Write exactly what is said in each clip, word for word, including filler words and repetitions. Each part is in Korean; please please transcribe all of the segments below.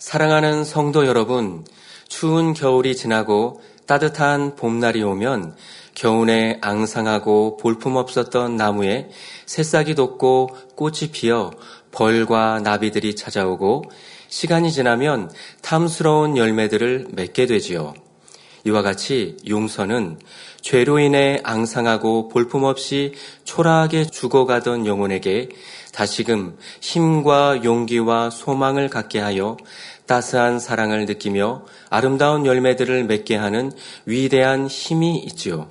사랑하는 성도 여러분, 추운 겨울이 지나고 따뜻한 봄날이 오면 겨우내 앙상하고 볼품없었던 나무에 새싹이 돋고 꽃이 피어 벌과 나비들이 찾아오고 시간이 지나면 탐스러운 열매들을 맺게 되지요. 이와 같이 용서는 죄로 인해 앙상하고 볼품없이 초라하게 죽어가던 영혼에게 다시금 힘과 용기와 소망을 갖게 하여 따스한 사랑을 느끼며 아름다운 열매들을 맺게 하는 위대한 힘이 있지요.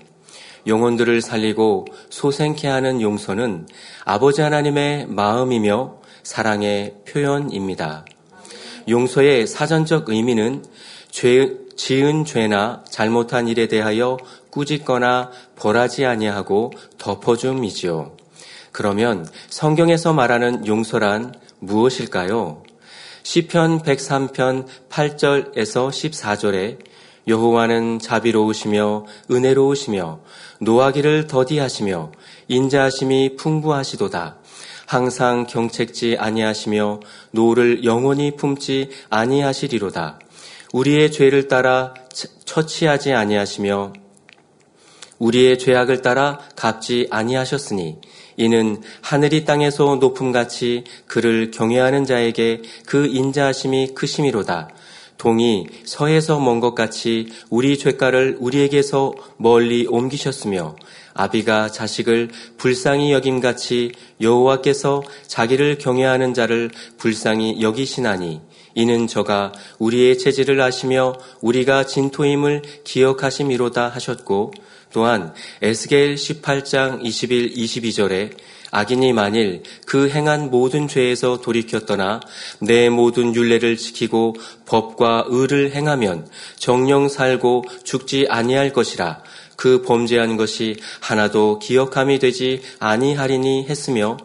영혼들을 살리고 소생케 하는 용서는 아버지 하나님의 마음이며 사랑의 표현입니다. 용서의 사전적 의미는 죄, 지은 죄나 잘못한 일에 대하여 꾸짖거나 벌하지 아니하고 덮어줌이지요. 그러면 성경에서 말하는 용서란 무엇일까요? 시편 백삼 편 팔 절에서 십사 절에 여호와는 자비로우시며 은혜로우시며 노하기를 더디하시며 인자하심이 풍부하시도다. 항상 경책지 아니하시며 노를 영원히 품지 아니하시리로다. 우리의 죄를 따라 처치하지 아니하시며 우리의 죄악을 따라 갚지 아니하셨으니 이는 하늘이 땅에서 높음같이 그를 경외하는 자에게 그 인자하심이 크심이로다. 동이 서에서 먼 것 같이 우리 죄가를 우리에게서 멀리 옮기셨으며 아비가 자식을 불쌍히 여김같이 여호와께서 자기를 경외하는 자를 불쌍히 여기시나니 이는 저가 우리의 체질을 아시며 우리가 진토임을 기억하심이로다 하셨고 또한 에스겔 십팔 장 이십일, 이십이 절에 악인이 만일 그 행한 모든 죄에서 돌이켜 떠나 내 모든 율례를 지키고 법과 의를 행하면 정령 살고 죽지 아니할 것이라 그 범죄한 것이 하나도 기억함이 되지 아니하리니 했으며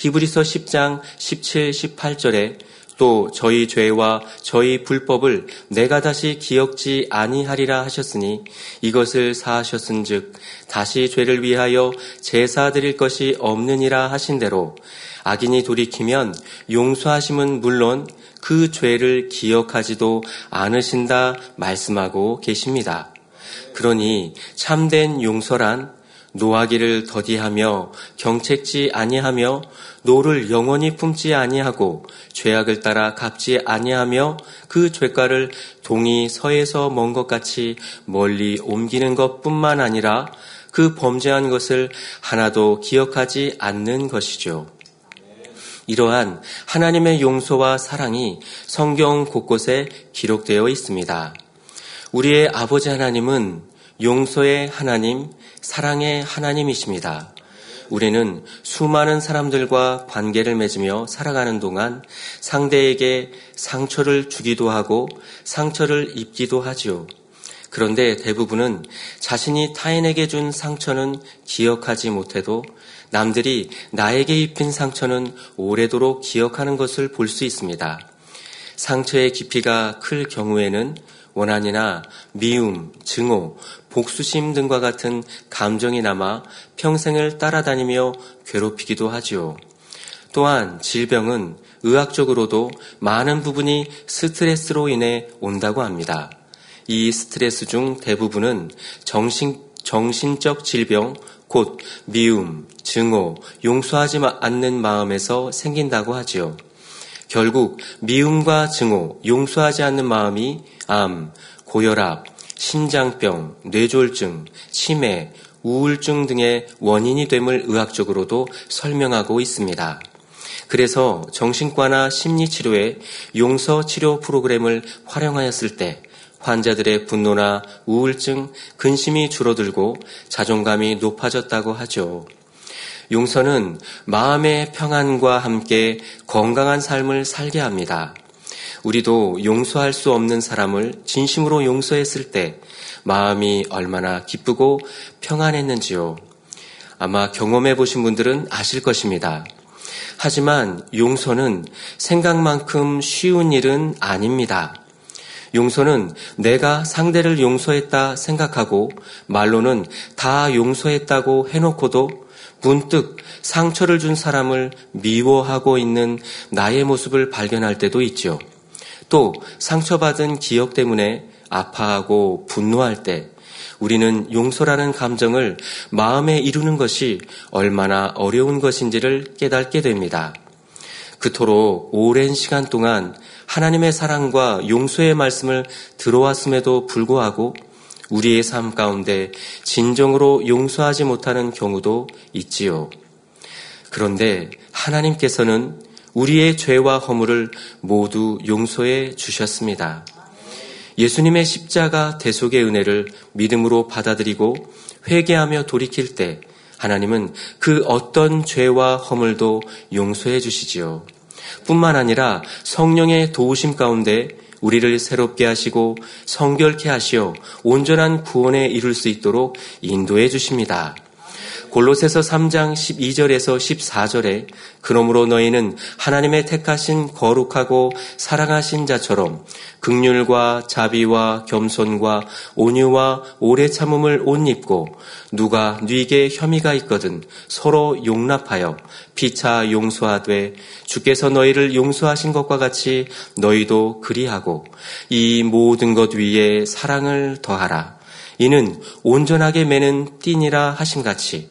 히브리서 십 장 십칠, 십팔 절에 또 저희 죄와 저희 불법을 내가 다시 기억지 아니하리라 하셨으니 이것을 사하셨은즉 다시 죄를 위하여 제사 드릴 것이 없느니라 하신 대로 악인이 돌이키면 용서하심은 물론 그 죄를 기억하지도 않으신다 말씀하고 계십니다. 그러니 참된 용서란 노하기를 더디하며 경책지 아니하며 노를 영원히 품지 아니하고 죄악을 따라 갚지 아니하며 그 죄가를 동이 서에서 먼 것 같이 멀리 옮기는 것뿐만 아니라 그 범죄한 것을 하나도 기억하지 않는 것이죠. 이러한 하나님의 용서와 사랑이 성경 곳곳에 기록되어 있습니다. 우리의 아버지 하나님은 용서의 하나님, 사랑의 하나님이십니다. 우리는 수많은 사람들과 관계를 맺으며 살아가는 동안 상대에게 상처를 주기도 하고 상처를 입기도 하지요. 그런데 대부분은 자신이 타인에게 준 상처는 기억하지 못해도 남들이 나에게 입힌 상처는 오래도록 기억하는 것을 볼 수 있습니다. 상처의 깊이가 클 경우에는 원한이나 미움, 증오, 복수심 등과 같은 감정이 남아 평생을 따라다니며 괴롭히기도 하지요. 또한 질병은 의학적으로도 많은 부분이 스트레스로 인해 온다고 합니다. 이 스트레스 중 대부분은 정신, 정신적 질병, 곧 미움, 증오, 용서하지 않는 마음에서 생긴다고 하지요. 결국 미움과 증오, 용서하지 않는 마음이 암, 고혈압, 심장병, 뇌졸중, 치매, 우울증 등의 원인이 됨을 의학적으로도 설명하고 있습니다. 그래서 정신과나 심리치료에 용서치료 프로그램을 활용하였을 때 환자들의 분노나 우울증, 근심이 줄어들고 자존감이 높아졌다고 하죠. 용서는 마음의 평안과 함께 건강한 삶을 살게 합니다. 우리도 용서할 수 없는 사람을 진심으로 용서했을 때 마음이 얼마나 기쁘고 평안했는지요. 아마 경험해 보신 분들은 아실 것입니다. 하지만 용서는 생각만큼 쉬운 일은 아닙니다. 용서는 내가 상대를 용서했다 생각하고 말로는 다 용서했다고 해놓고도 문득 상처를 준 사람을 미워하고 있는 나의 모습을 발견할 때도 있죠. 또 상처받은 기억 때문에 아파하고 분노할 때 우리는 용서라는 감정을 마음에 이루는 것이 얼마나 어려운 것인지를 깨닫게 됩니다. 그토록 오랜 시간 동안 하나님의 사랑과 용서의 말씀을 들어왔음에도 불구하고 우리의 삶 가운데 진정으로 용서하지 못하는 경우도 있지요. 그런데 하나님께서는 우리의 죄와 허물을 모두 용서해 주셨습니다. 예수님의 십자가 대속의 은혜를 믿음으로 받아들이고 회개하며 돌이킬 때 하나님은 그 어떤 죄와 허물도 용서해 주시지요. 뿐만 아니라 성령의 도우심 가운데 우리를 새롭게 하시고 성결케 하시어 온전한 구원에 이룰 수 있도록 인도해 주십니다. 골로새서 삼 장 십이 절에서 십사 절에 그러므로 너희는 하나님의 택하신 거룩하고 사랑하신 자처럼 긍휼과 자비와 겸손과 온유와 오래 참음을 옷 입고 누가 네게 혐의가 있거든 서로 용납하여 피차 용서하되 주께서 너희를 용서하신 것과 같이 너희도 그리하고 이 모든 것 위에 사랑을 더하라. 이는 온전하게 매는 띠니라 하심같이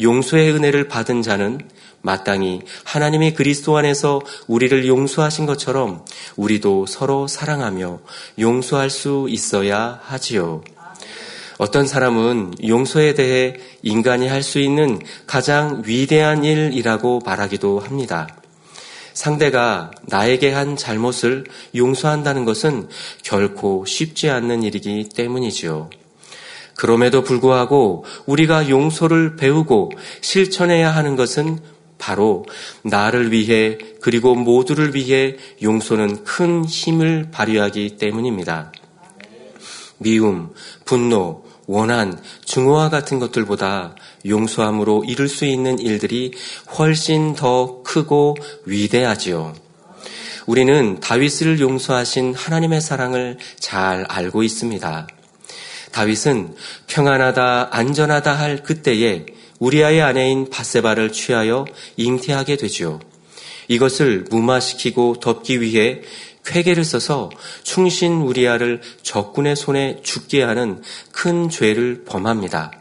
용서의 은혜를 받은 자는 마땅히 하나님이 그리스도 안에서 우리를 용서하신 것처럼 우리도 서로 사랑하며 용서할 수 있어야 하지요. 어떤 사람은 용서에 대해 인간이 할 수 있는 가장 위대한 일이라고 말하기도 합니다. 상대가 나에게 한 잘못을 용서한다는 것은 결코 쉽지 않는 일이기 때문이지요. 그럼에도 불구하고 우리가 용서를 배우고 실천해야 하는 것은 바로 나를 위해 그리고 모두를 위해 용서는 큰 힘을 발휘하기 때문입니다. 미움, 분노, 원한, 증오와 같은 것들보다 용서함으로 이룰 수 있는 일들이 훨씬 더 크고 위대하지요. 우리는 다윗을 용서하신 하나님의 사랑을 잘 알고 있습니다. 다윗은 평안하다 안전하다 할 그때에 우리아의 아내인 밧세바를 취하여 잉태하게 되지요. 이것을 무마시키고 덮기 위해 쾌계를 써서 충신 우리아를 적군의 손에 죽게 하는 큰 죄를 범합니다.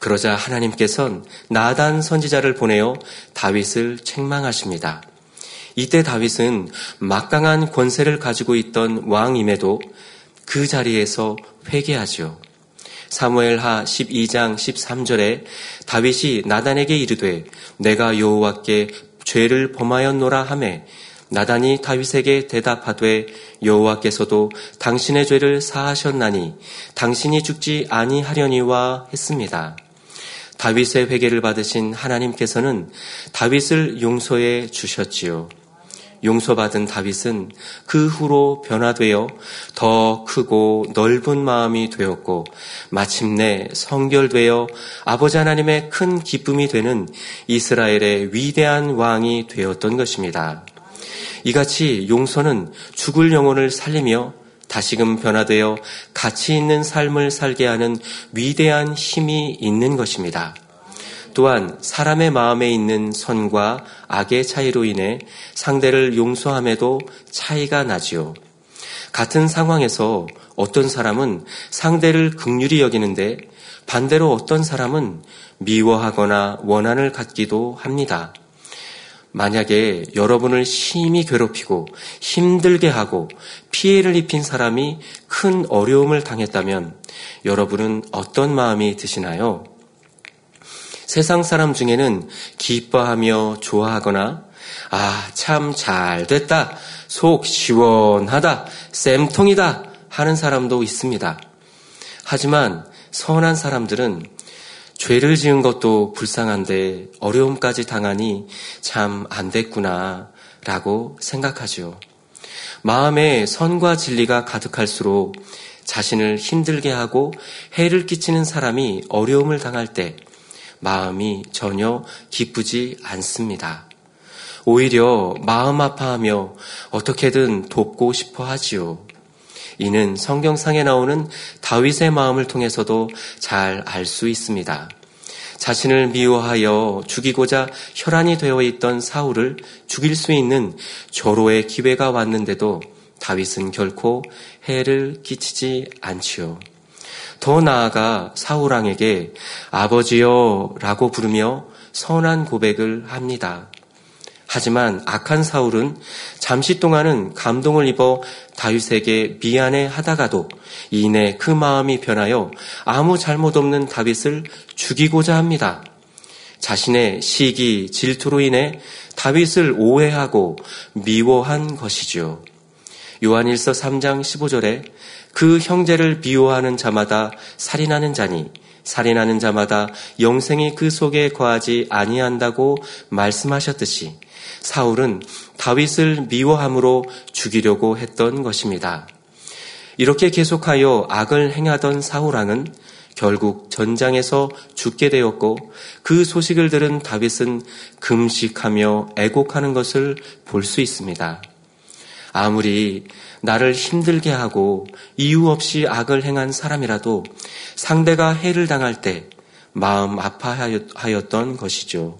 그러자 하나님께서는 나단 선지자를 보내어 다윗을 책망하십니다. 이때 다윗은 막강한 권세를 가지고 있던 왕임에도 그 자리에서 회개하지요. 사무엘하 십이 장 십삼 절에 다윗이 나단에게 이르되 내가 여호와께 죄를 범하였노라 하매 나단이 다윗에게 대답하되 여호와께서도 당신의 죄를 사하셨나니 당신이 죽지 아니하려니와 했습니다. 다윗의 회개를 받으신 하나님께서는 다윗을 용서해 주셨지요. 용서받은 다윗은 그 후로 변화되어 더 크고 넓은 마음이 되었고 마침내 성결되어 아버지 하나님의 큰 기쁨이 되는 이스라엘의 위대한 왕이 되었던 것입니다. 이같이 용서는 죽을 영혼을 살리며 다시금 변화되어 가치 있는 삶을 살게 하는 위대한 힘이 있는 것입니다. 또한 사람의 마음에 있는 선과 악의 차이로 인해 상대를 용서함에도 차이가 나지요. 같은 상황에서 어떤 사람은 상대를 긍휼히 여기는데 반대로 어떤 사람은 미워하거나 원한을 갖기도 합니다. 만약에 여러분을 심히 괴롭히고 힘들게 하고 피해를 입힌 사람이 큰 어려움을 당했다면 여러분은 어떤 마음이 드시나요? 세상 사람 중에는 기뻐하며 좋아하거나 아, 참 잘 됐다, 속 시원하다, 쌤통이다 하는 사람도 있습니다. 하지만 선한 사람들은 죄를 지은 것도 불쌍한데 어려움까지 당하니 참 안 됐구나 라고 생각하지요. 마음에 선과 진리가 가득할수록 자신을 힘들게 하고 해를 끼치는 사람이 어려움을 당할 때 마음이 전혀 기쁘지 않습니다. 오히려 마음 아파하며 어떻게든 돕고 싶어 하지요. 이는 성경상에 나오는 다윗의 마음을 통해서도 잘 알 수 있습니다. 자신을 미워하여 죽이고자 혈안이 되어 있던 사울을 죽일 수 있는 절호의 기회가 왔는데도 다윗은 결코 해를 끼치지 않지요. 더 나아가 사울왕에게 아버지여 라고 부르며 선한 고백을 합니다. 하지만 악한 사울은 잠시 동안은 감동을 입어 다윗에게 미안해 하다가도 이내 그 마음이 변하여 아무 잘못 없는 다윗을 죽이고자 합니다. 자신의 시기, 질투로 인해 다윗을 오해하고 미워한 것이지요. 요한일서 삼 장 십오 절에 그 형제를 미워하는 자마다 살인하는 자니 살인하는 자마다 영생이 그 속에 거하지 아니한다고 말씀하셨듯이 사울은 다윗을 미워함으로 죽이려고 했던 것입니다. 이렇게 계속하여 악을 행하던 사울왕은 결국 전장에서 죽게 되었고 그 소식을 들은 다윗은 금식하며 애곡하는 것을 볼 수 있습니다. 아무리 나를 힘들게 하고 이유 없이 악을 행한 사람이라도 상대가 해를 당할 때 마음 아파하였던 것이죠.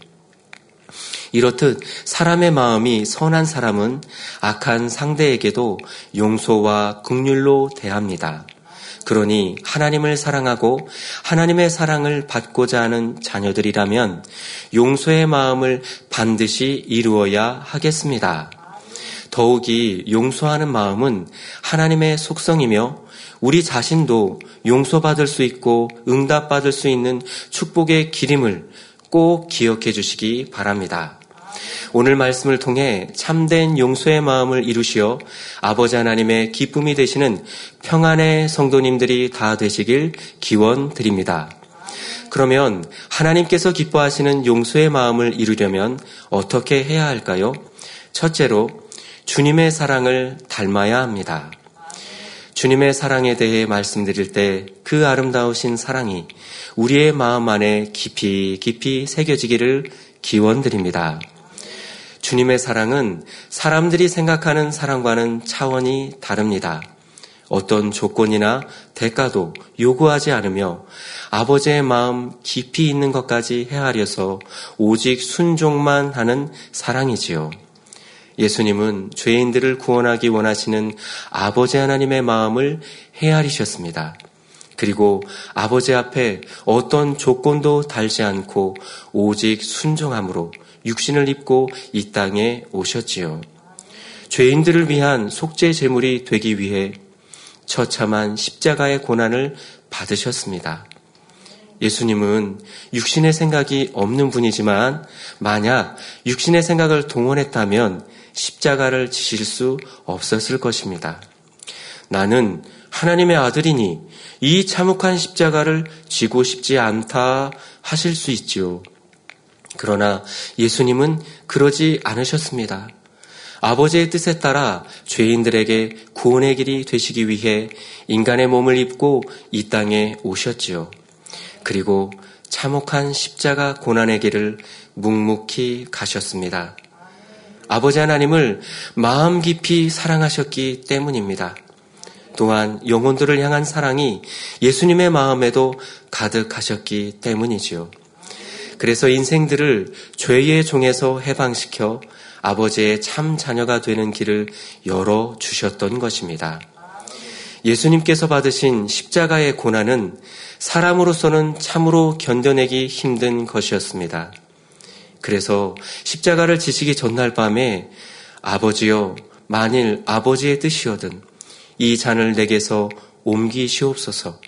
이렇듯 사람의 마음이 선한 사람은 악한 상대에게도 용서와 긍휼로 대합니다. 그러니 하나님을 사랑하고 하나님의 사랑을 받고자 하는 자녀들이라면 용서의 마음을 반드시 이루어야 하겠습니다. 더욱이 용서하는 마음은 하나님의 속성이며 우리 자신도 용서받을 수 있고 응답받을 수 있는 축복의 길임을 꼭 기억해 주시기 바랍니다. 오늘 말씀을 통해 참된 용서의 마음을 이루시어 아버지 하나님의 기쁨이 되시는 평안의 성도님들이 다 되시길 기원 드립니다. 그러면 하나님께서 기뻐하시는 용서의 마음을 이루려면 어떻게 해야 할까요? 첫째로 주님의 사랑을 닮아야 합니다. 주님의 사랑에 대해 말씀드릴 때 그 아름다우신 사랑이 우리의 마음 안에 깊이 깊이 새겨지기를 기원드립니다. 주님의 사랑은 사람들이 생각하는 사랑과는 차원이 다릅니다. 어떤 조건이나 대가도 요구하지 않으며 아버지의 마음 깊이 있는 것까지 헤아려서 오직 순종만 하는 사랑이지요. 예수님은 죄인들을 구원하기 원하시는 아버지 하나님의 마음을 헤아리셨습니다. 그리고 아버지 앞에 어떤 조건도 달지 않고 오직 순종함으로 육신을 입고 이 땅에 오셨지요. 죄인들을 위한 속죄 제물이 되기 위해 처참한 십자가의 고난을 받으셨습니다. 예수님은 육신의 생각이 없는 분이지만 만약 육신의 생각을 동원했다면 십자가를 지실 수 없었을 것입니다. 나는 하나님의 아들이니 이 참혹한 십자가를 지고 싶지 않다 하실 수 있지요. 그러나 예수님은 그러지 않으셨습니다. 아버지의 뜻에 따라 죄인들에게 구원의 길이 되시기 위해 인간의 몸을 입고 이 땅에 오셨지요. 그리고 참혹한 십자가 고난의 길을 묵묵히 가셨습니다. 아버지 하나님을 마음 깊이 사랑하셨기 때문입니다. 또한 영혼들을 향한 사랑이 예수님의 마음에도 가득하셨기 때문이지요. 그래서 인생들을 죄의 종에서 해방시켜 아버지의 참 자녀가 되는 길을 열어주셨던 것입니다. 예수님께서 받으신 십자가의 고난은 사람으로서는 참으로 견뎌내기 힘든 것이었습니다. 그래서 십자가를 지시기 전날 밤에 아버지여 만일 아버지의 뜻이거든 이 잔을 내게서 옮기시옵소서.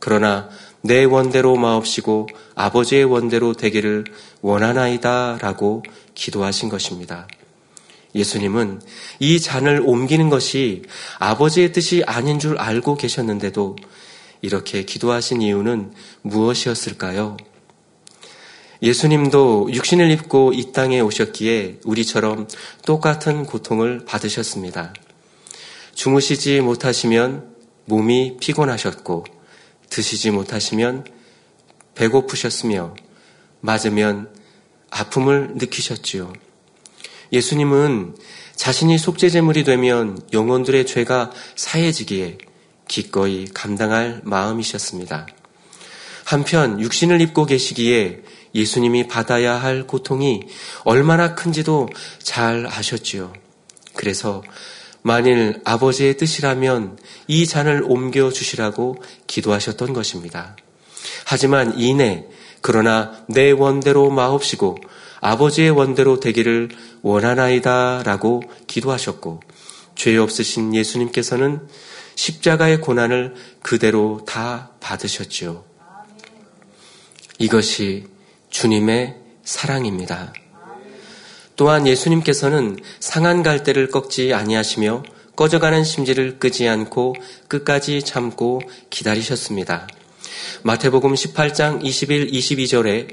그러나 내 원대로 마옵시고 아버지의 원대로 되기를 원하나이다 라고 기도하신 것입니다. 예수님은 이 잔을 옮기는 것이 아버지의 뜻이 아닌 줄 알고 계셨는데도 이렇게 기도하신 이유는 무엇이었을까요? 예수님도 육신을 입고 이 땅에 오셨기에 우리처럼 똑같은 고통을 받으셨습니다. 주무시지 못하시면 몸이 피곤하셨고 드시지 못하시면 배고프셨으며 맞으면 아픔을 느끼셨지요. 예수님은 자신이 속죄제물이 되면 영혼들의 죄가 사해지기에 기꺼이 감당할 마음이셨습니다. 한편 육신을 입고 계시기에 예수님이 받아야 할 고통이 얼마나 큰지도 잘 아셨지요. 그래서 만일 아버지의 뜻이라면 이 잔을 옮겨주시라고 기도하셨던 것입니다. 하지만 이내 그러나 내 원대로 마옵시고 아버지의 원대로 되기를 원하나이다 라고 기도하셨고, 죄 없으신 예수님께서는 십자가의 고난을 그대로 다 받으셨지요. 이것이 주님의 사랑입니다. 또한 예수님께서는 상한 갈대를 꺾지 아니하시며 꺼져가는 심지를 끄지 않고 끝까지 참고 기다리셨습니다. 마태복음 십팔 장 이십일 이십이 절에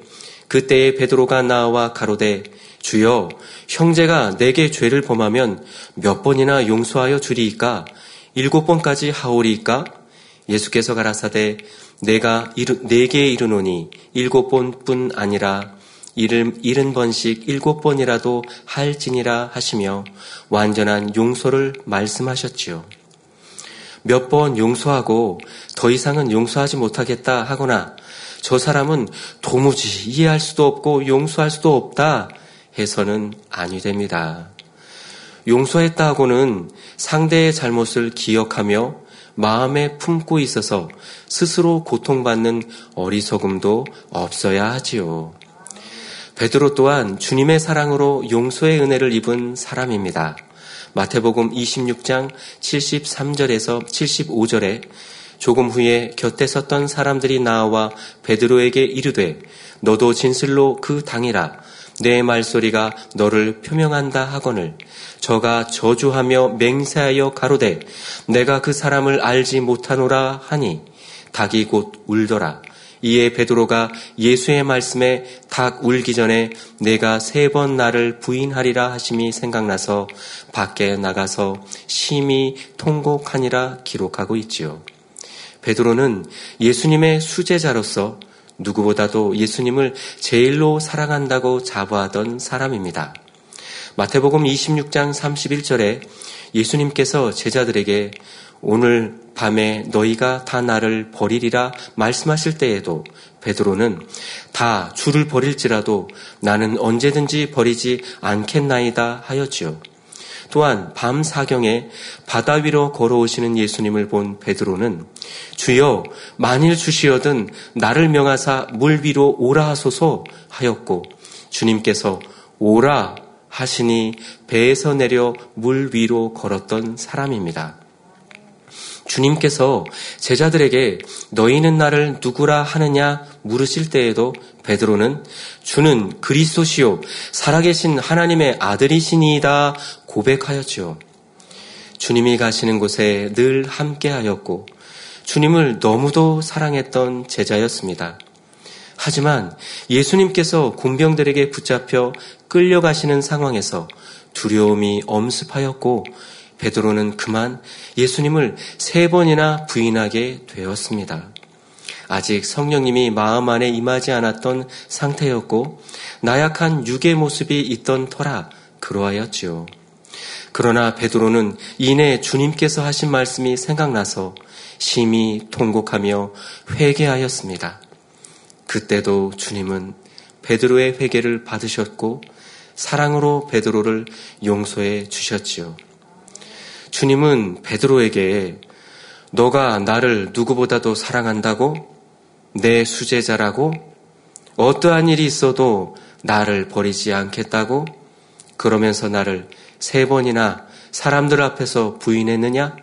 그때에 베드로가 나와 가로되 주여 형제가 내게 죄를 범하면 몇 번이나 용서하여 주리이까? 일곱 번까지 하오리이까? 예수께서 가라사대 내가 이르, 내게 이르노니 일곱 번뿐 아니라 일흔 번씩 일곱 번이라도 할지니라 하시며 완전한 용서를 말씀하셨지요. 몇 번 용서하고 더 이상은 용서하지 못하겠다 하거나 저 사람은 도무지 이해할 수도 없고 용서할 수도 없다 해서는 아니 됩니다. 용서했다 하고는 상대의 잘못을 기억하며 마음에 품고 있어서 스스로 고통받는 어리석음도 없어야 하지요. 베드로 또한 주님의 사랑으로 용서의 은혜를 입은 사람입니다. 마태복음 이십육 장 칠십삼 절에서 칠십오 절에 조금 후에 곁에 섰던 사람들이 나와 베드로에게 이르되 너도 진실로 그 당이라 내 말소리가 너를 표명한다 하거늘 저가 저주하며 맹세하여 가로되 내가 그 사람을 알지 못하노라 하니 닭이 곧 울더라. 이에 베드로가 예수의 말씀에 닭 울기 전에 내가 세 번 나를 부인하리라 하심이 생각나서 밖에 나가서 심히 통곡하니라 기록하고 있지요. 베드로는 예수님의 수제자로서 누구보다도 예수님을 제일로 사랑한다고 자부하던 사람입니다. 마태복음 이십육 장 삼십일 절에 예수님께서 제자들에게 오늘 밤에 너희가 다 나를 버리리라 말씀하실 때에도 베드로는 다 주를 버릴지라도 나는 언제든지 버리지 않겠나이다 하였지요. 또한 밤 사경에 바다 위로 걸어오시는 예수님을 본 베드로는 주여 만일 주시어든 나를 명하사 물 위로 오라 하소서 하였고 주님께서 오라 하시니 배에서 내려 물 위로 걸었던 사람입니다. 주님께서 제자들에게 너희는 나를 누구라 하느냐 물으실 때에도 베드로는 주는 그리스도시요 살아계신 하나님의 아들이시니이다 고백하였지요. 주님이 가시는 곳에 늘 함께하였고 주님을 너무도 사랑했던 제자였습니다. 하지만 예수님께서 군병들에게 붙잡혀 끌려가시는 상황에서 두려움이 엄습하였고 베드로는 그만 예수님을 세 번이나 부인하게 되었습니다. 아직 성령님이 마음 안에 임하지 않았던 상태였고 나약한 육의 모습이 있던 터라 그러하였지요. 그러나 베드로는 이내 주님께서 하신 말씀이 생각나서 심히 통곡하며 회개하였습니다. 그때도 주님은 베드로의 회개를 받으셨고 사랑으로 베드로를 용서해 주셨지요. 주님은 베드로에게 너가 나를 누구보다도 사랑한다고? 내 수제자라고? 어떠한 일이 있어도 나를 버리지 않겠다고? 그러면서 나를 세 번이나 사람들 앞에서 부인했느냐?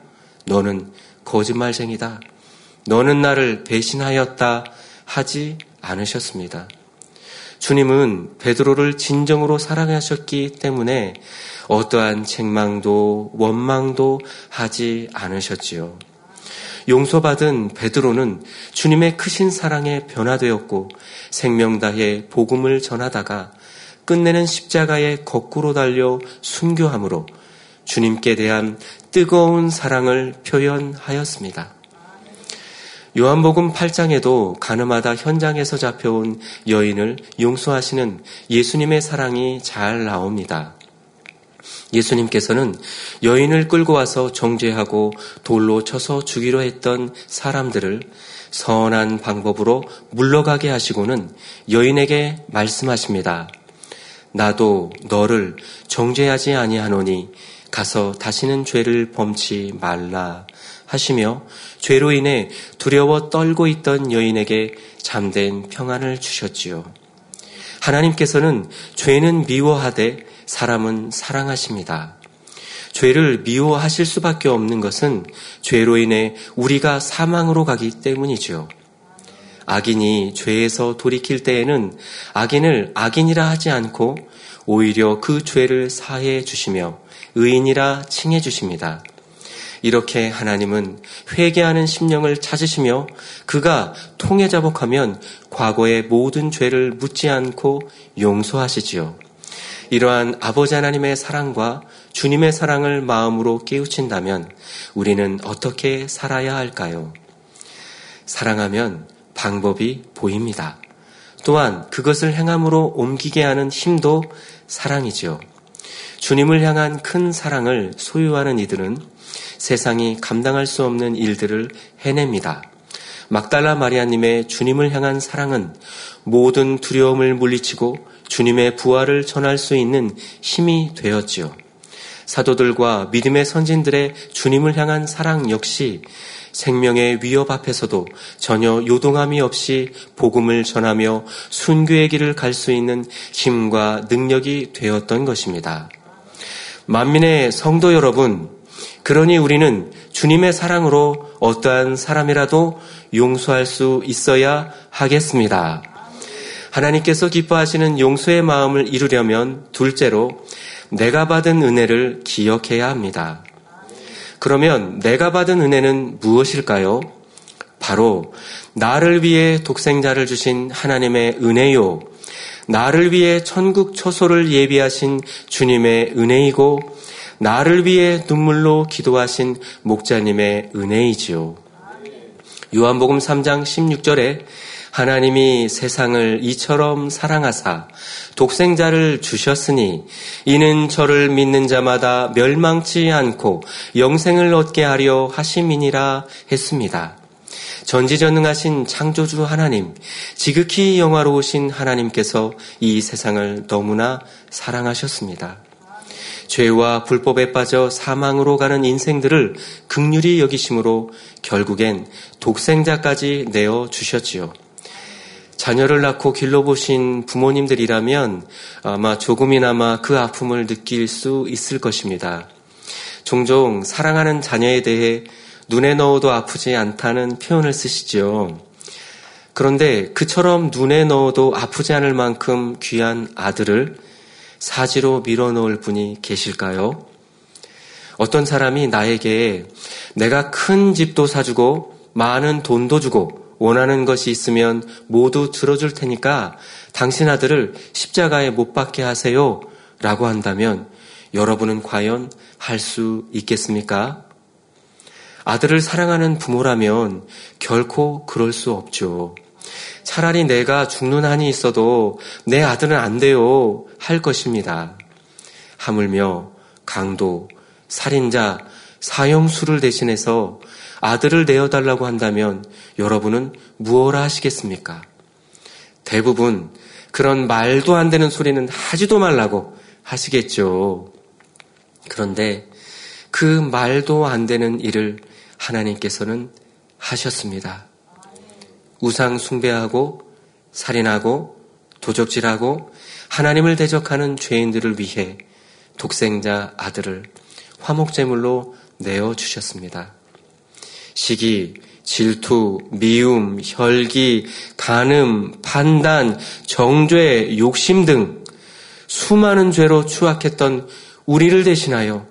너는 거짓말쟁이다. 너는 나를 배신하였다 하지 않으셨습니다. 주님은 베드로를 진정으로 사랑하셨기 때문에 어떠한 책망도 원망도 하지 않으셨지요. 용서받은 베드로는 주님의 크신 사랑에 변화되었고 생명 다해 복음을 전하다가 끝내는 십자가에 거꾸로 달려 순교함으로 주님께 대한 뜨거운 사랑을 표현하였습니다. 요한복음 팔 장에도 가늠하다 현장에서 잡혀온 여인을 용서하시는 예수님의 사랑이 잘 나옵니다. 예수님께서는 여인을 끌고 와서 정죄하고 돌로 쳐서 죽이려 했던 사람들을 선한 방법으로 물러가게 하시고는 여인에게 말씀하십니다. 나도 너를 정죄하지 아니하노니 가서 다시는 죄를 범치 말라 하시며 죄로 인해 두려워 떨고 있던 여인에게 잠든 평안을 주셨지요. 하나님께서는 죄는 미워하되 사람은 사랑하십니다. 죄를 미워하실 수밖에 없는 것은 죄로 인해 우리가 사망으로 가기 때문이지요. 악인이 죄에서 돌이킬 때에는 악인을 악인이라 하지 않고 오히려 그 죄를 사해 주시며 의인이라 칭해 주십니다. 이렇게 하나님은 회개하는 심령을 찾으시며 그가 통해 자복하면 과거의 모든 죄를 묻지 않고 용서하시지요. 이러한 아버지 하나님의 사랑과 주님의 사랑을 마음으로 깨우친다면 우리는 어떻게 살아야 할까요? 사랑하면 방법이 보입니다. 또한 그것을 행함으로 옮기게 하는 힘도 사랑이지요. 주님을 향한 큰 사랑을 소유하는 이들은 세상이 감당할 수 없는 일들을 해냅니다. 막달라 마리아님의 주님을 향한 사랑은 모든 두려움을 물리치고 주님의 부활을 전할 수 있는 힘이 되었지요. 사도들과 믿음의 선진들의 주님을 향한 사랑 역시 생명의 위협 앞에서도 전혀 요동함이 없이 복음을 전하며 순교의 길을 갈 수 있는 힘과 능력이 되었던 것입니다. 만민의 성도 여러분, 그러니 우리는 주님의 사랑으로 어떠한 사람이라도 용서할 수 있어야 하겠습니다. 하나님께서 기뻐하시는 용서의 마음을 이루려면 둘째로 내가 받은 은혜를 기억해야 합니다. 그러면 내가 받은 은혜는 무엇일까요? 바로 나를 위해 독생자를 주신 하나님의 은혜요, 나를 위해 천국 초소를 예비하신 주님의 은혜이고, 나를 위해 눈물로 기도하신 목자님의 은혜이지요. 요한복음 삼 장 십육 절에 하나님이 세상을 이처럼 사랑하사 독생자를 주셨으니 이는 저를 믿는 자마다 멸망치 않고 영생을 얻게 하려 하심이니라 했습니다. 전지전능하신 창조주 하나님, 지극히 영화로우신 하나님께서 이 세상을 너무나 사랑하셨습니다. 죄와 불법에 빠져 사망으로 가는 인생들을 긍휼히 여기심으로 결국엔 독생자까지 내어주셨지요. 자녀를 낳고 길러보신 부모님들이라면 아마 조금이나마 그 아픔을 느낄 수 있을 것입니다. 종종 사랑하는 자녀에 대해 눈에 넣어도 아프지 않다는 표현을 쓰시지요. 그런데 그처럼 눈에 넣어도 아프지 않을 만큼 귀한 아들을 사지로 밀어넣을 분이 계실까요? 어떤 사람이 나에게 내가 큰 집도 사주고 많은 돈도 주고 원하는 것이 있으면 모두 들어줄 테니까 당신 아들을 십자가에 못 박게 하세요 라고 한다면 여러분은 과연 할 수 있겠습니까? 아들을 사랑하는 부모라면 결코 그럴 수 없죠. 차라리 내가 죽는 한이 있어도 내 아들은 안 돼요 할 것입니다. 하물며 강도, 살인자, 사형수를 대신해서 아들을 내어달라고 한다면 여러분은 무엇을 하시겠습니까? 대부분 그런 말도 안 되는 소리는 하지도 말라고 하시겠죠. 그런데 그 말도 안 되는 일을 하나님께서는 하셨습니다. 우상 숭배하고 살인하고 도적질하고 하나님을 대적하는 죄인들을 위해 독생자 아들을 화목제물로 내어주셨습니다. 시기, 질투, 미움, 혈기, 간음, 판단, 정죄, 욕심 등 수많은 죄로 추악했던 우리를 대신하여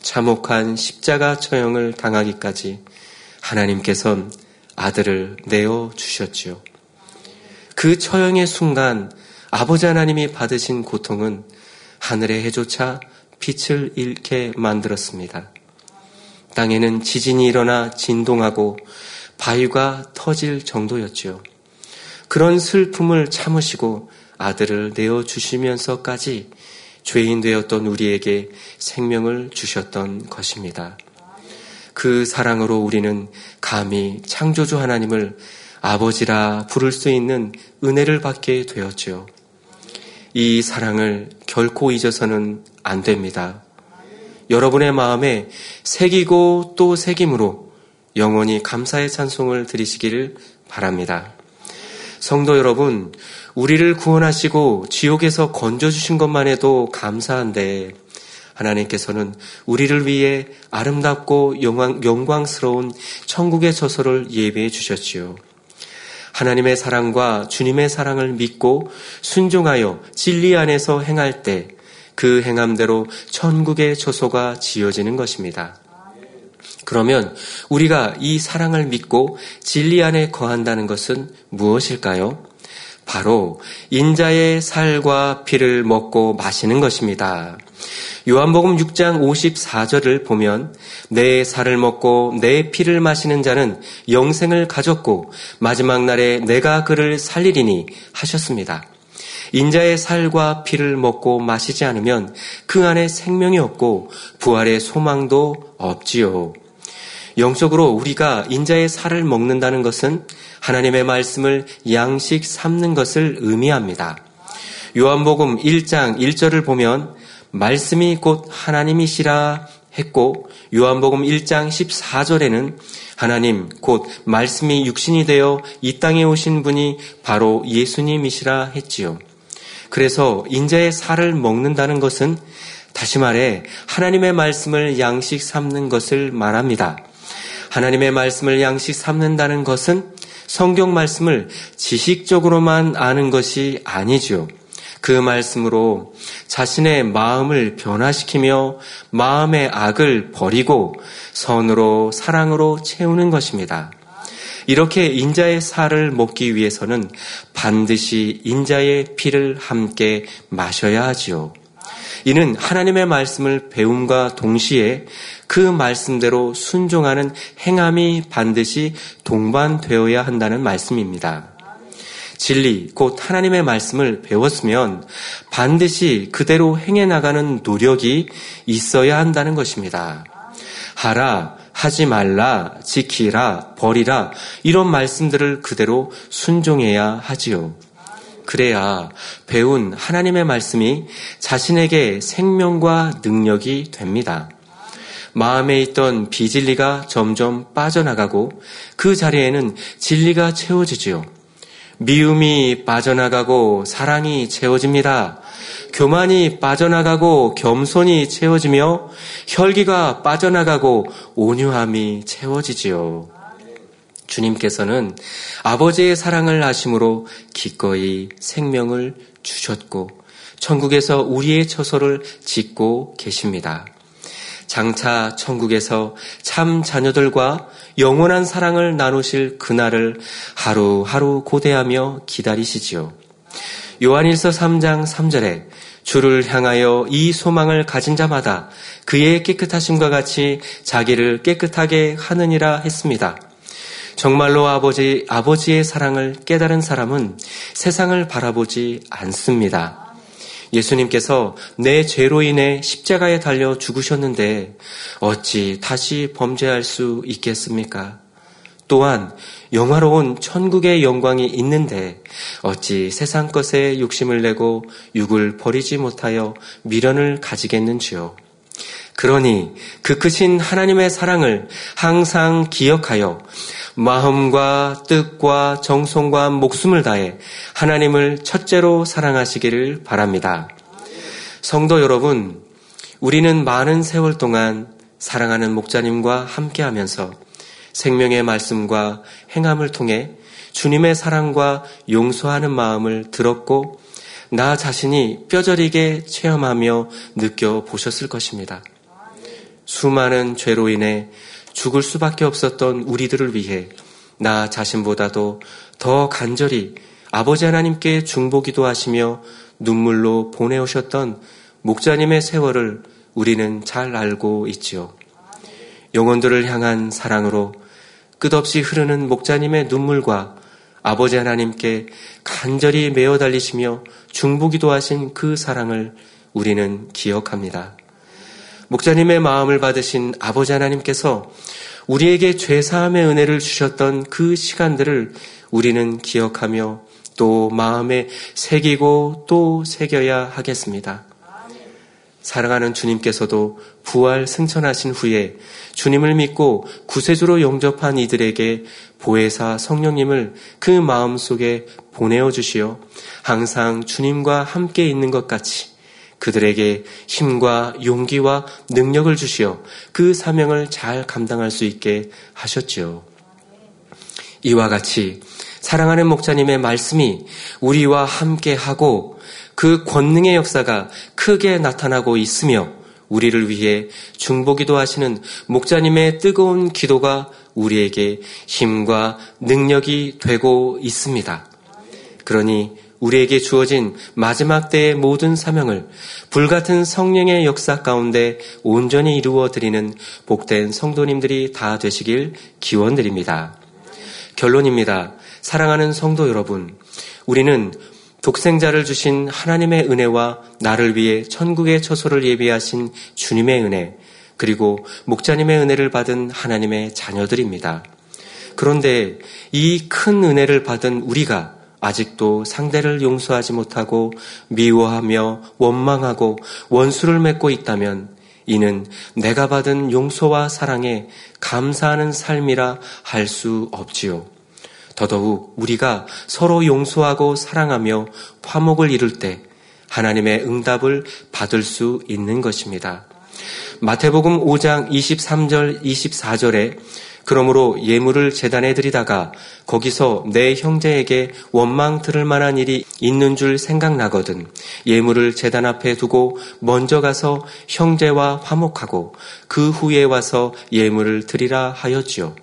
참혹한 십자가 처형을 당하기까지 하나님께서는 아들을 내어주셨지요. 그 처형의 순간 아버지 하나님이 받으신 고통은 하늘의 해조차 빛을 잃게 만들었습니다. 땅에는 지진이 일어나 진동하고 바위가 터질 정도였지요. 그런 슬픔을 참으시고 아들을 내어주시면서까지 죄인 되었던 우리에게 생명을 주셨던 것입니다. 그 사랑으로 우리는 감히 창조주 하나님을 아버지라 부를 수 있는 은혜를 받게 되었지요. 이 사랑을 결코 잊어서는 안 됩니다. 여러분의 마음에 새기고 또 새김으로 영원히 감사의 찬송을 드리시기를 바랍니다. 성도 여러분, 우리를 구원하시고 지옥에서 건져주신 것만 해도 감사한데 하나님께서는 우리를 위해 아름답고 영광, 영광스러운 천국의 저소를 예비해 주셨지요. 하나님의 사랑과 주님의 사랑을 믿고 순종하여 진리 안에서 행할 때 그 행함대로 천국의 저소가 지어지는 것입니다. 그러면 우리가 이 사랑을 믿고 진리 안에 거한다는 것은 무엇일까요? 바로 인자의 살과 피를 먹고 마시는 것입니다. 요한복음 육 장 오십사 절을 보면 내 살을 먹고 내 피를 마시는 자는 영생을 가졌고 마지막 날에 내가 그를 살리리니 하셨습니다. 인자의 살과 피를 먹고 마시지 않으면 그 안에 생명이 없고 부활의 소망도 없지요. 영적으로 우리가 인자의 살을 먹는다는 것은 하나님의 말씀을 양식 삼는 것을 의미합니다. 요한복음 일 장 일 절을 보면 말씀이 곧 하나님이시라 했고 요한복음 일 장 십사 절에는 하나님 곧 말씀이 육신이 되어 이 땅에 오신 분이 바로 예수님이시라 했지요. 그래서 인자의 살을 먹는다는 것은 다시 말해 하나님의 말씀을 양식 삼는 것을 말합니다. 하나님의 말씀을 양식 삼는다는 것은 성경 말씀을 지식적으로만 아는 것이 아니지요. 그 말씀으로 자신의 마음을 변화시키며 마음의 악을 버리고 선으로 사랑으로 채우는 것입니다. 이렇게 인자의 살을 먹기 위해서는 반드시 인자의 피를 함께 마셔야 하지요. 이는 하나님의 말씀을 배움과 동시에 그 말씀대로 순종하는 행함이 반드시 동반되어야 한다는 말씀입니다. 진리, 곧 하나님의 말씀을 배웠으면 반드시 그대로 행해 나가는 노력이 있어야 한다는 것입니다. 하라, 하지 말라, 지키라, 버리라 이런 말씀들을 그대로 순종해야 하지요. 그래야 배운 하나님의 말씀이 자신에게 생명과 능력이 됩니다. 마음에 있던 비진리가 점점 빠져나가고 그 자리에는 진리가 채워지지요. 미움이 빠져나가고 사랑이 채워집니다. 교만이 빠져나가고 겸손이 채워지며 혈기가 빠져나가고 온유함이 채워지지요. 주님께서는 아버지의 사랑을 아심으로 기꺼이 생명을 주셨고 천국에서 우리의 처소를 짓고 계십니다. 장차 천국에서 참 자녀들과 영원한 사랑을 나누실 그날을 하루하루 고대하며 기다리시지요. 요한일서 삼 장 삼 절에 주를 향하여 이 소망을 가진 자마다 그의 깨끗하심과 같이 자기를 깨끗하게 하느니라 했습니다. 정말로 아버지, 아버지의 사랑을 깨달은 사람은 세상을 바라보지 않습니다. 예수님께서 내 죄로 인해 십자가에 달려 죽으셨는데 어찌 다시 범죄할 수 있겠습니까? 또한 영화로운 천국의 영광이 있는데 어찌 세상 것에 욕심을 내고 육을 버리지 못하여 미련을 가지겠는지요. 그러니 그 크신 하나님의 사랑을 항상 기억하여 마음과 뜻과 정성과 목숨을 다해 하나님을 첫째로 사랑하시기를 바랍니다. 성도 여러분, 우리는 많은 세월 동안 사랑하는 목자님과 함께하면서 생명의 말씀과 행함을 통해 주님의 사랑과 용서하는 마음을 들었고 나 자신이 뼈저리게 체험하며 느껴보셨을 것입니다. 수많은 죄로 인해 죽을 수밖에 없었던 우리들을 위해 나 자신보다도 더 간절히 아버지 하나님께 중보기도 하시며 눈물로 보내오셨던 목자님의 세월을 우리는 잘 알고 있지요. 영혼들을 향한 사랑으로 끝없이 흐르는 목자님의 눈물과 아버지 하나님께 간절히 메어 달리시며 중보기도 하신 그 사랑을 우리는 기억합니다. 목자님의 마음을 받으신 아버지 하나님께서 우리에게 죄사함의 은혜를 주셨던 그 시간들을 우리는 기억하며 또 마음에 새기고 또 새겨야 하겠습니다. 사랑하는 주님께서도 부활 승천하신 후에 주님을 믿고 구세주로 영접한 이들에게 보혜사 성령님을 그 마음속에 보내어 주시어 항상 주님과 함께 있는 것 같이 그들에게 힘과 용기와 능력을 주시어 그 사명을 잘 감당할 수 있게 하셨지요. 이와 같이 사랑하는 목자님의 말씀이 우리와 함께하고 그 권능의 역사가 크게 나타나고 있으며 우리를 위해 중보기도 하시는 목자님의 뜨거운 기도가 우리에게 힘과 능력이 되고 있습니다. 그러니 우리에게 주어진 마지막 때의 모든 사명을 불같은 성령의 역사 가운데 온전히 이루어드리는 복된 성도님들이 다 되시길 기원드립니다. 결론입니다. 사랑하는 성도 여러분, 우리는 독생자를 주신 하나님의 은혜와 나를 위해 천국의 처소를 예비하신 주님의 은혜, 그리고 목자님의 은혜를 받은 하나님의 자녀들입니다. 그런데 이 큰 은혜를 받은 우리가 아직도 상대를 용서하지 못하고 미워하며 원망하고 원수를 맺고 있다면 이는 내가 받은 용서와 사랑에 감사하는 삶이라 할 수 없지요. 더더욱 우리가 서로 용서하고 사랑하며 화목을 이룰 때 하나님의 응답을 받을 수 있는 것입니다. 마태복음 오장 이십삼절 이십사절에 그러므로 예물을 제단에 드리다가 거기서 내 형제에게 원망 들을 만한 일이 있는 줄 생각나거든 예물을 제단 앞에 두고 먼저 가서 형제와 화목하고 그 후에 와서 예물을 드리라 하였지요.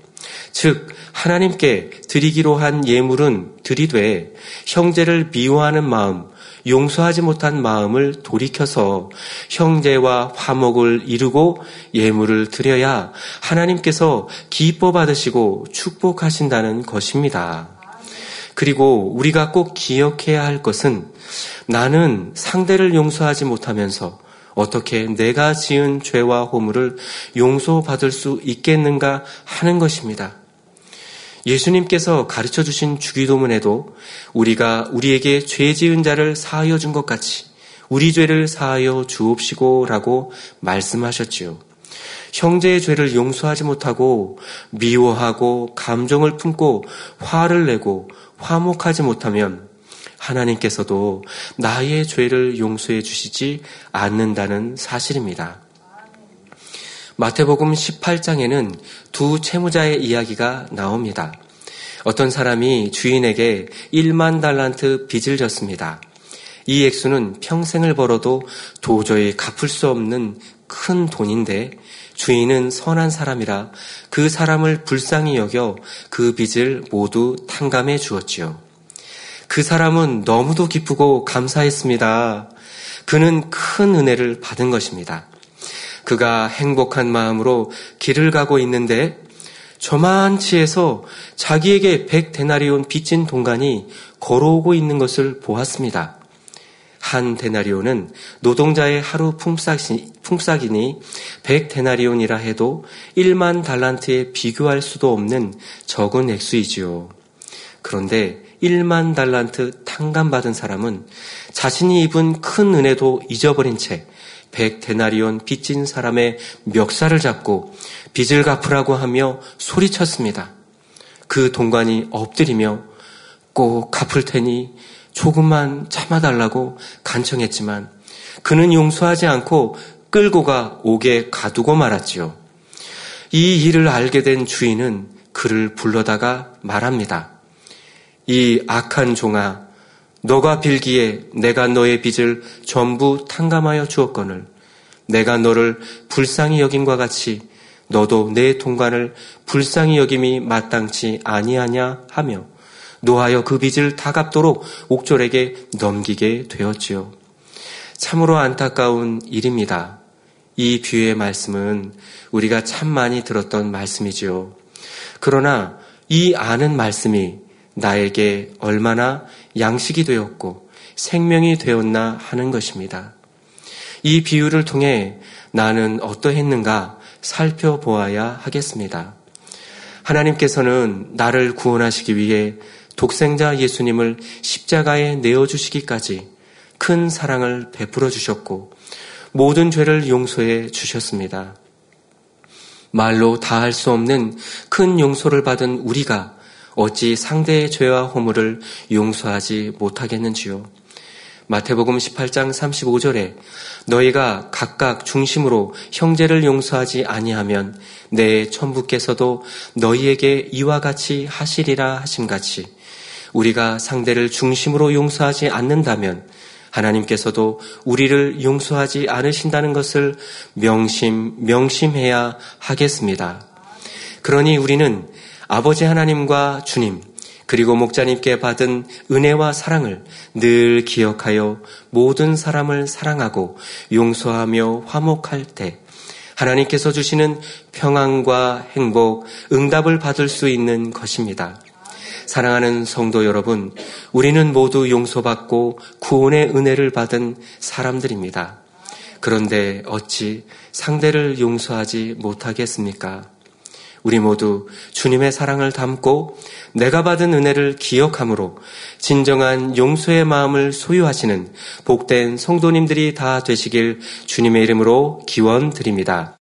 즉 하나님께 드리기로 한 예물은 드리되 형제를 미워하는 마음, 용서하지 못한 마음을 돌이켜서 형제와 화목을 이루고 예물을 드려야 하나님께서 기뻐 받으시고 축복하신다는 것입니다. 그리고 우리가 꼭 기억해야 할 것은 나는 상대를 용서하지 못하면서 어떻게 내가 지은 죄와 허물을 용서받을 수 있겠는가 하는 것입니다. 예수님께서 가르쳐 주신 주기도문에도 우리가 우리에게 죄 지은 자를 사하여 준 것 같이 우리 죄를 사하여 주옵시고 라고 말씀하셨지요. 형제의 죄를 용서하지 못하고 미워하고 감정을 품고 화를 내고 화목하지 못하면 하나님께서도 나의 죄를 용서해 주시지 않는다는 사실입니다. 마태복음 십팔장에는 두 채무자의 이야기가 나옵니다. 어떤 사람이 주인에게 일만 달란트 빚을 졌습니다. 이 액수는 평생을 벌어도 도저히 갚을 수 없는 큰 돈인데 주인은 선한 사람이라 그 사람을 불쌍히 여겨 그 빚을 모두 탕감해 주었지요. 그 사람은 너무도 기쁘고 감사했습니다. 그는 큰 은혜를 받은 것입니다. 그가 행복한 마음으로 길을 가고 있는데 저만치에서 자기에게 백 데나리온 빚진 동간이 걸어오고 있는 것을 보았습니다. 한 데나리온은 노동자의 하루 품삯이니 백 데나리온이라 해도 일만 달란트에 비교할 수도 없는 적은 액수이지요. 그런데 일만 달란트 탕감받은 사람은 자신이 입은 큰 은혜도 잊어버린 채 백 데나리온 빚진 사람의 멱살을 잡고 빚을 갚으라고 하며 소리쳤습니다. 그 동관이 엎드리며 꼭 갚을 테니 조금만 참아달라고 간청했지만 그는 용서하지 않고 끌고 가 옥에 가두고 말았지요. 이 일을 알게 된 주인은 그를 불러다가 말합니다. 이 악한 종아, 너가 빌기에 내가 너의 빚을 전부 탕감하여 주었거늘 내가 너를 불쌍히 여김과 같이 너도 내 동관을 불쌍히 여김이 마땅치 아니하냐 하며 노하여 그 빚을 다 갚도록 옥졸에게 넘기게 되었지요. 참으로 안타까운 일입니다. 이 비유의 말씀은 우리가 참 많이 들었던 말씀이지요. 그러나 이 아는 말씀이 나에게 얼마나 양식이 되었고 생명이 되었나 하는 것입니다. 이 비유를 통해 나는 어떠했는가 살펴보아야 하겠습니다. 하나님께서는 나를 구원하시기 위해 독생자 예수님을 십자가에 내어주시기까지 큰 사랑을 베풀어 주셨고 모든 죄를 용서해 주셨습니다. 말로 다 할 수 없는 큰 용서를 받은 우리가 어찌 상대의 죄와 허물을 용서하지 못하겠는지요. 마태복음 십팔 장 삼십오 절에 너희가 각각 중심으로 형제를 용서하지 아니하면 내 천부께서도 너희에게 이와 같이 하시리라 하심같이 우리가 상대를 중심으로 용서하지 않는다면 하나님께서도 우리를 용서하지 않으신다는 것을 명심, 명심해야 하겠습니다. 그러니 우리는 아버지 하나님과 주님, 그리고 목자님께 받은 은혜와 사랑을 늘 기억하여 모든 사람을 사랑하고 용서하며 화목할 때 하나님께서 주시는 평안과 행복, 응답을 받을 수 있는 것입니다. 사랑하는 성도 여러분, 우리는 모두 용서받고 구원의 은혜를 받은 사람들입니다. 그런데 어찌 상대를 용서하지 못하겠습니까? 우리 모두 주님의 사랑을 담고 내가 받은 은혜를 기억함으로 진정한 용서의 마음을 소유하시는 복된 성도님들이 다 되시길 주님의 이름으로 기원드립니다.